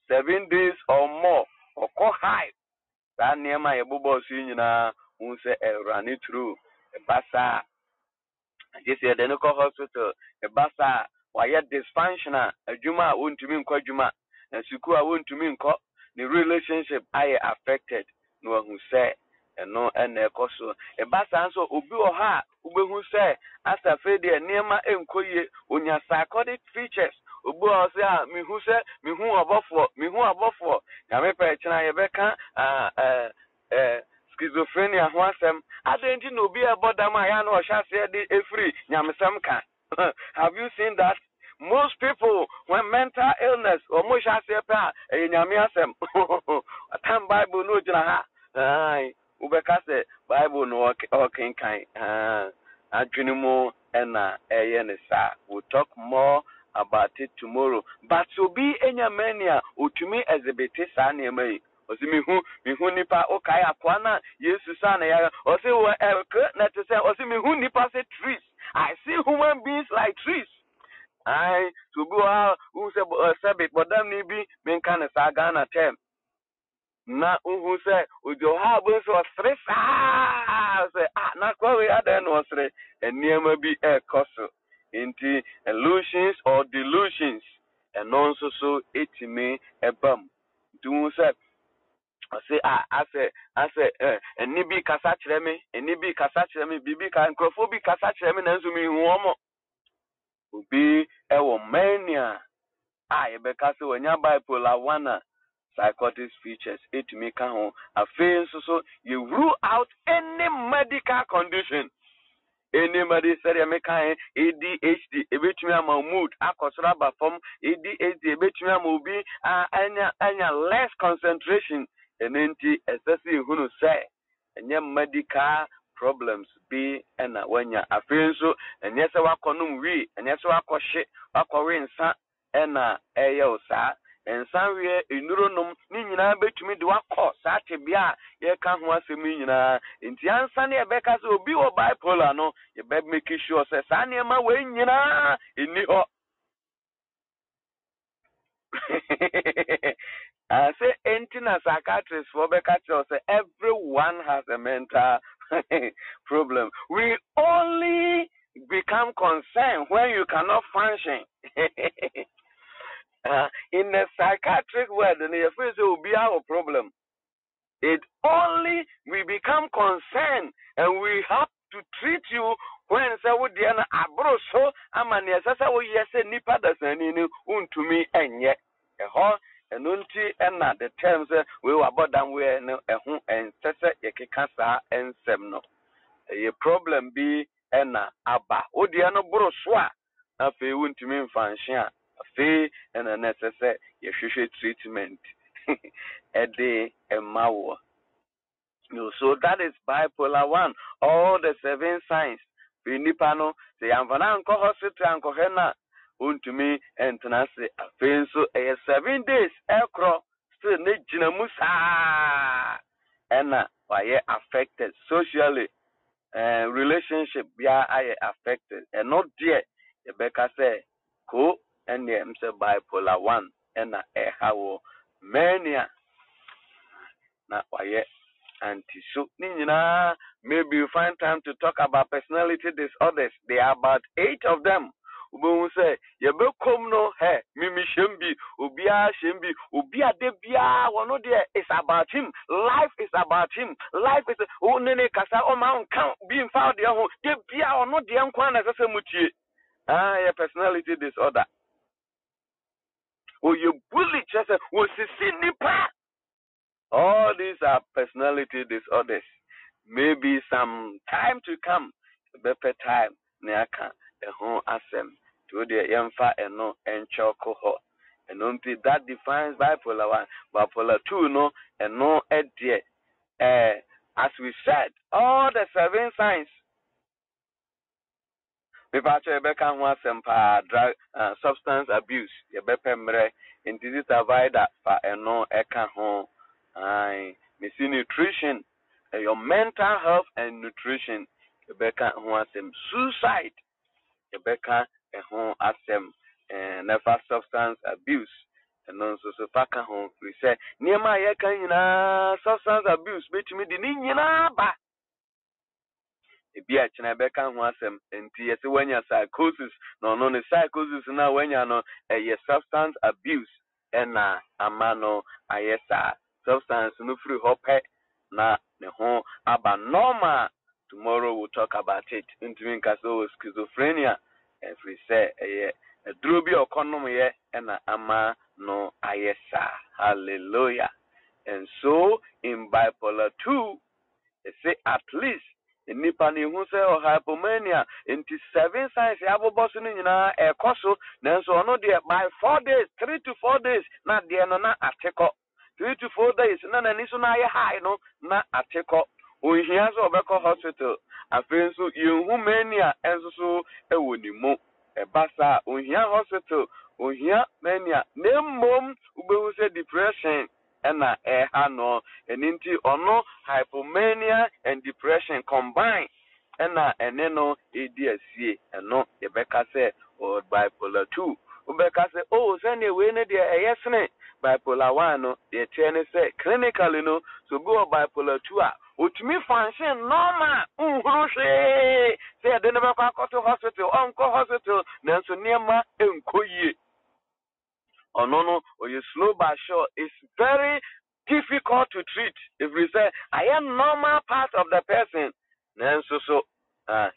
7 days or more or co high that near my bubble senior na unse a runny through a basa just a dental hospital a basa why yet dysfunctional a juma won't mean kwa juma and sukua won't mean ko the relationship I affected no who said. No, and a cosso. A bass answer, Ubu or her, Ubu who say, as a failure near my encoye, on your psychotic features, Ubu or say, me who said, me who are buffalo, me who are buffalo, Yamepa, Chanayabeka, schizophrenia, once them. I didn't know be about that my hand or shall say a free, Yamisamka. Have you seen that? Most people, when mental illness or Mosha Sepa, in Yamiasem, a time Bible no Jana. Aye. Ubekase Bible no okay kind adwenemo na eye ne sa. We'll talk more about it tomorrow, but to be enyamania otumi exhibit sa na emayi osi mi hu nipa o kai akwa na Yesu sa na ya osi we na to say osi mi hu nipa say trees. I see human beings like trees. I to go out who say sabit but them ni bi men kan sa Ghana term. Na who said, would your harbors or stress? Say, not quite other nursery, and near maybe a castle into illusions or delusions, and also so it may a bum. Do say, I say, and nibi casachremi, bibi can crophobic casachremi, and zoomy woman will be a womania. I be castle when you're bipolar one. Psychotic features, it may come a fail so you rule out any medical condition. Anybody said, I make ADHD, a bit me a mood, a cosraba form, ADHD, a bit me a movie, and less concentration, and anti excessive who say, and your medical problems be and when you're a fail so, and yes, I walk on we, and yes, I walk shit, I walk in sun, and I and somewhere in Nuronum, Nina bet me do a course, such a beer, ye can't want to mean in Tian Sania Beckers will be or bipolar, no, you bet me kiss you, says Sania, my way, Nina, in New York. I say, anything as a psychiatrist for Beckers, everyone has a mental problem. We only become concerned when you cannot function. In the psychiatric world, and the first will be our problem. It only we become concerned and we have to treat you when Sawudiana Abroso Amania Sasaw Yese Nipada Saninu Untumi and yet a ho and unti and not the terms we were about than we no a home and sasa yeki cancer and semno. A problem be and abba Udiano Broswa a fe wun't mean fancia a fee and a necessary treatment. A day and mawa. So that is bipolar one. All the seven signs. Pinipano, the Anvanan Kohositran Kohena, Untumi, and Tanasi, a pencil, a 7 days, aircraft, still Nijina Musa. Anna, why affected socially, and relationship, yeah, I affected, and not yet. The Becca say, Ko, and the Mse bipolar one, and a hawo. Mania, not why anti-soup. Maybe you find time to talk about personality disorders. There are about 8 of them. Ubu say, "You be come no hair, mimi shembi, ubia debia wano there. It's about him. Life is about him. Life is oh nene kasa oh man can't be found there. Debia wano there nkwana sasa muti. Ah, your personality disorder." Or you bully just or nipa. All these are personality disorders. Maybe some time to come, better time, neaka, a home asem, to the emfa and no and chocohol. And until that defines bipolar one, bipolar two no and no edge. As we said, all the 7 signs. Bipacho Rebecca wants some drug substance abuse. Rebecca Mre in this provider for a no account. I missing nutrition, your mental health and nutrition. Rebecca wants some suicide. Rebecca and who has some never substance abuse. And also so far can home. We say near my substance abuse. But me the niña ba. Bia china beka ho asem enti yesi wanya psychosis no ne psychosis na wanya no e substance abuse ena amano ayesa substance no free hope na ne ho aba normal. Tomorrow we'll talk about it ntimi nkaso schizophrenia if we say e duro bi okonom ye ena ama no ayesa. Hallelujah. And so in bipolar 2 they say at least Nipani who say or hypomania into 7 signs Abu Bossinina a cosso, then so no dear by 4 days, 3 to 4 days, not dear no na ateko. 3 to 4 days, none and is na high no na ateko. We hear so Beko hospital. I feel so you mania and so a woodimo a bassa we hear hospital, we hear mania, name mom who say depression. And no and into or no hypomania and depression combined. And no ADSC and no Rebecca said or bipolar 2. Rebecca said, oh, send you winner there yes ne bipolar 1 no the attorney said clinically no so go bipolar 2 which me function normal say I didn't ever call to hospital uncle hospital then so near my uncle ye. Or no, or you slow but sure. It's very difficult to treat. If we say I am normal part of the person, then so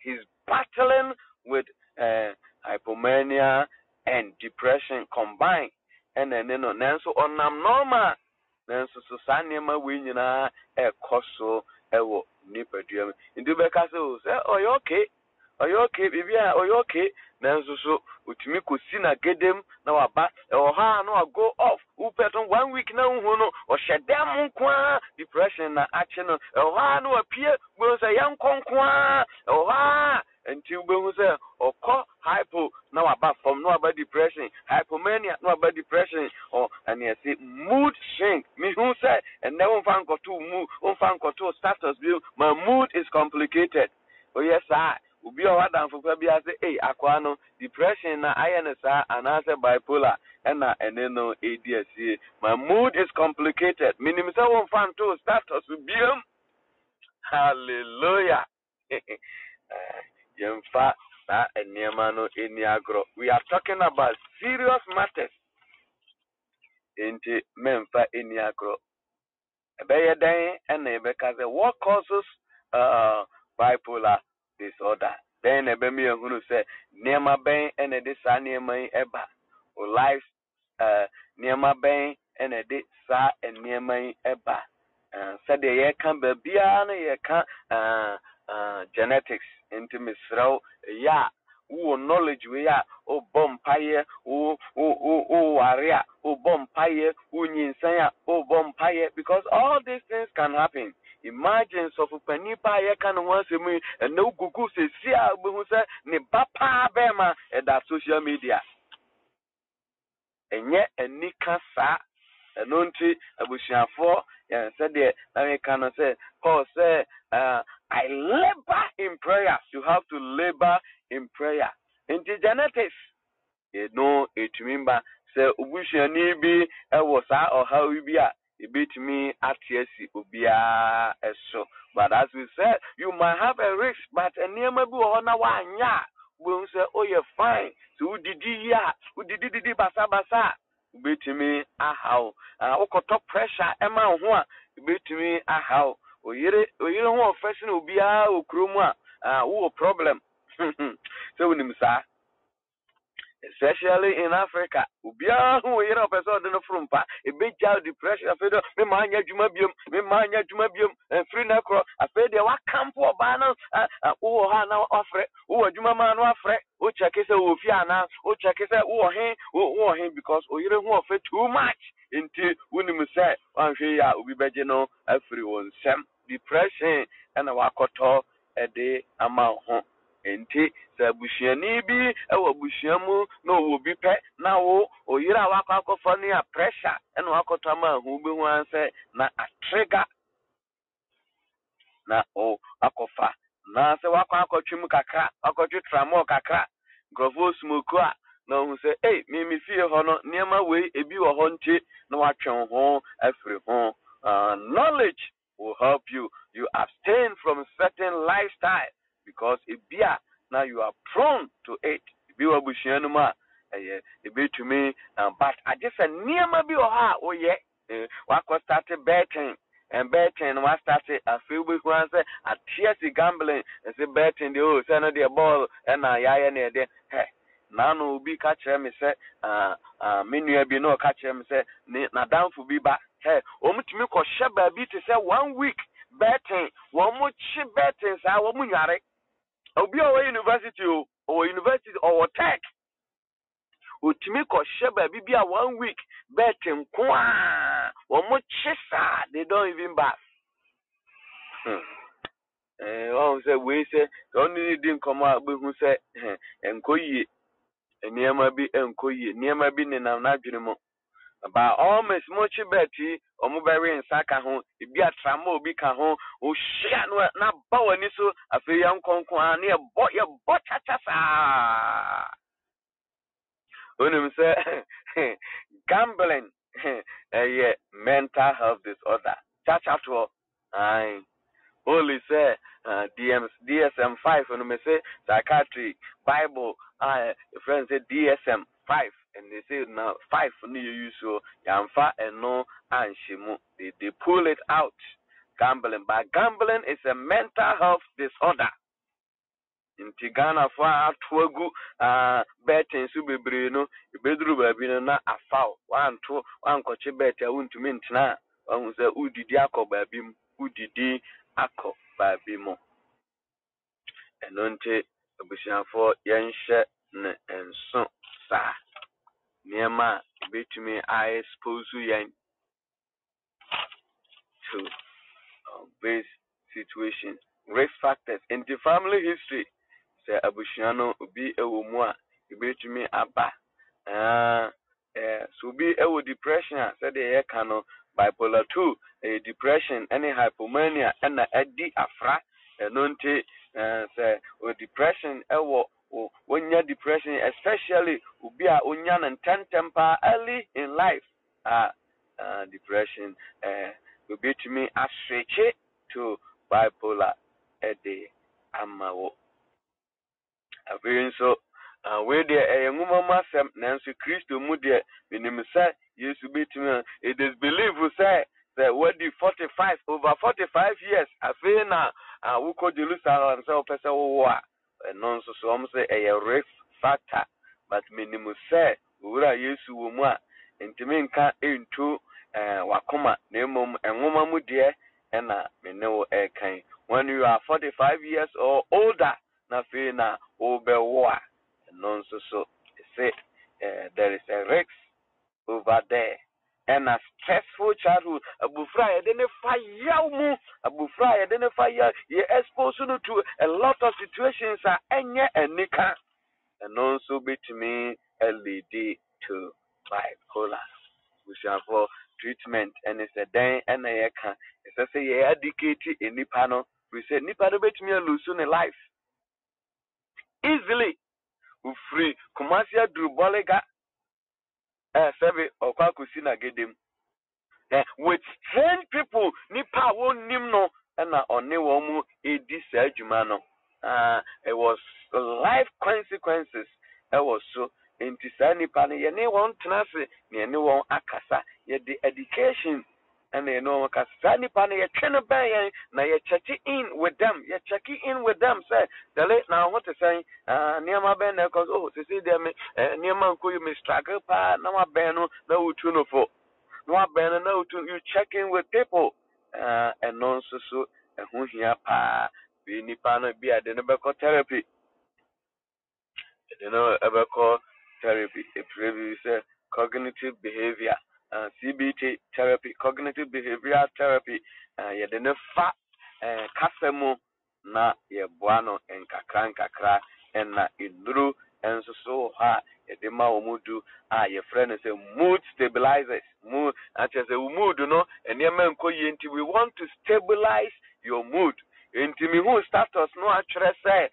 he's battling with hypomania and depression combined. And then you know, then so on normal, then so sanema winina e koso ewo nipedium. Into because you say, oh you okay. Oyoke bibia oyoke nanso so otumi kosi na gedem na waba oha na go off upeton 1 week na hu no ohyedem nkoa depression na ache no oha na wapie gbo se yankonkoa oha enti ube se okọ hypo na waba from na waba depression hypomania na waba depression or and you see mood swing me hu say and never fanko to mood unfanko to status bi my mood is complicated. Oh yes sir. Ubi owa dan fukwa bi ase akwa no depression na INSA and answer bipolar and na eneno ADSA. My mood is complicated. Minimum won fan to status ubium. Hallelujah. Yemfa na enema no eniagro. We are talking about serious matters. Enti memfa eniagro. because what causes bipolar disorder? Then a baby who say near my bane and a disanium eba or life near my bane and a disa and near my eba. Said the year can be beyond genetics into Misro ya. Who knowledge we are, oh bompire, oh warrior, oh bompire, who ninsaya, oh bompire, because all these things can happen. Imagine so for penny pie can once a me and no Google says, see, I will say, ne papa bema at that social media. And yet, a nika sa, a nunti, a bushian for, and said, the American say, Paul say, I labor in prayer. You have to labor in prayer. Into genetics, you know it. Remember, say ubusha ni bi ewosa or how we be a bit me at yes ubia eso. But as we said, you might have a risk, but a near maybe ona wanya. We say, oh you're fine. So who did basa. Bit me how. Okoto pressure. Emma huwa. Bit me how. Oyere who affection ubia ukrumwa. Who problem. So when you say, especially in Africa, ubia who here a person don't know from pa, a big child depression. I feel me manja juma bium, and free necro. I feel they walk camp for banana. Oh ha na ofre, oh juma man ofre, oh chakese oh fiana, oh chakese oh hen because oh here who offer too much. Until when you say, I'm sure ya ubi bejeno everyone same depression and a wakoto a day amount. Enti sabushani bi ewa bushamu no wo bi pe na wo oyira wakakofo ne a pressure ene wakotama hu bi hu anse na a trigger na o akofa na se wakakotwim kakra akotwetramol kakra grofo smoke a na hu se eh mi fie ho no niema we ebi wo ho nti na watwen ho afri ho knowledge will help you abstain from certain lifestyle. Because if beer now you are prone to it, be a bushianuma, a bit to me, but I just said near my be oha, oh yeah, what was started betting and betting, what started a few weeks once at TSC gambling and say betting the old send the ball and I near there. Hey, now no be catch him, say, minu be no catch him, say, na down for be back. Hey, omutimi ko sheba be to say 1 week. Betting, one more cheap betting, sir. One more yare. I'll be our university or university or tech. Utimiko sheba bibia 1 week betting. Kwa one more cheap, sir. They don't even bath. Oh, say we say only didn't come out. We who say enkoye, niema bi ne na na junimo. But almost much better, or Mubari and Sakaho, if you are Tramo, Bikaho, who share not bow and issue, a few young conqueror near bought your botchasa. Unum say, gambling, yeah, mental health disorder. Church after all, aye. Holy say, DSM 5, and you say, psychiatry, Bible, friends say DSM 5. And they say now 5 new use so yamfa and no and shimu. They pull it out. Gambling. But gambling is a mental health disorder. In Tigana for atwogu betting subibri no bedru babino na afaw. 1 2 1 koche bet ya wuntu mintina. Won say udidi akọ babim. Udidi akọ babimo. And unti abushanfo yenhye ne enso sa. Nema, bit me, I expose you to base situation, risk factors, in the family history. Say Abushiano be a woman, bit me abba. So be a depression, said the Ekano, bipolar 2, a depression, any hypomania, and a eddy afra, and unti, say, or depression, a war. When your depression, especially ubia unyan and ten temper early in life, depression will be to me as stretch to bipolar a day amawo. Avian so where there a woman must Nancy Christo Mudia, minimum say, yes, to be to me, it is believed who say, the what do 45 over 45 years I feel na we could lose our own person who are non so some say a risk factor but minimum say we are used to more intimate can into wakoma nemum enwoma mu de na me no e kan when you are 45 years or older na feel na obewa non so so say there is a risk over there. And a stressful childhood, a bufra identify yamu, a bufra identify you exposed to a lot of situations are enya and nika, and also between LED to bipolar, which are for treatment. And it's a day and a can, it's a say educated in Nipano. We say Nipano bet me a losing life easily. We free commercial drubolega. Sebi okwa kusina gedem. With strange people, nipa won nimno and oni womu edi sejumano. It was life consequences. It was so inti sa nipa ni yeni won transi ni yeni won akasa ye the education and you know akasa nipa ni ye chene ben na ye check in with them. Ye check in with them say the late now what to say near ben because oh to see them near man you may struggle pa na my ben no tune for no ben no to you check in with people and non so and who here pa be nipa no be at the nebeko therapy you know ebeko therapy it preview say cognitive behavior CBT therapy, cognitive behavioral therapy, ye dene fa kasemu na ye buano en kakra nkakra en na idru en so ha ye dema omudu ye friend say mood stabilizers mood actually say mood no and ye men ko ye nti we want to stabilize your mood nti me who status no actually say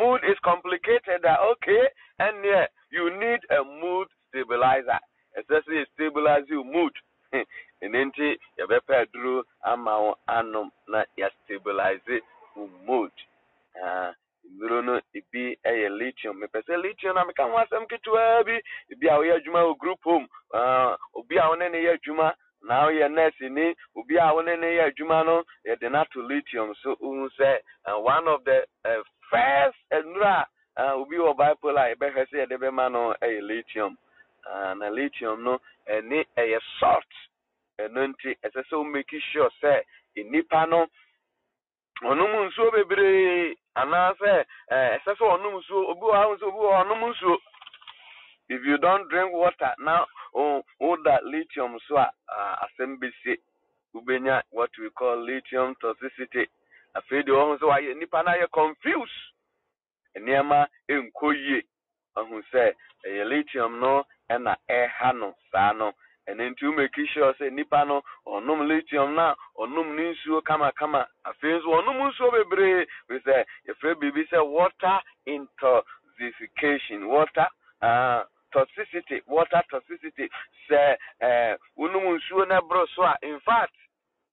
mood is complicated okay and yeah, you need a mood stabilizer. Especially stabilize your mood. And then you better do a man and not stabilize your mood. You don't know if be a lithium. If I lithium, I can want some kid to be our Juma group home. Be our name Juma. Now you're nursing it. Be our name Juma. No, you're not to lithium. So who say one of the first and be a bipolar. I better say the man on a lithium. And a lithium no and a salt and nunti as I so make sure say in Nipano Onumunso bebre and I say as so onumunso obu house obu onumunso. If you don't drink water now all that lithium so assembly ubenya what we call lithium toxicity. I feel the ones why Nipana you're confused and Nema in Koye and who say a lithium no and a hano sano and then to make sure say nipano or num lithium na or num ninsu kama kama affairs or numunso bebre we say if baby say water intoxication water toxicity water toxicity say unumunsu na broswa in fact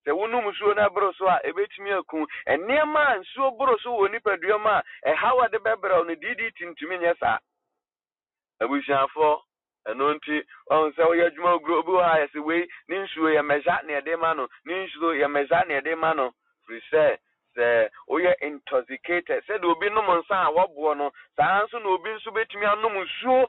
say unumunsu na broswa ebetimi akun ene ma nsu broso woni paduoma how are the bebra on ddt ntumi nyesa abushanfo Anonti, on so your Juma group, I say, we, Ninshu, your Mejatnia de Mano, Ninshu, your Mejatnia de Mano, we say, oh, you're intoxicated, said, will be no monsan, what bono, Sanson will be submit me on no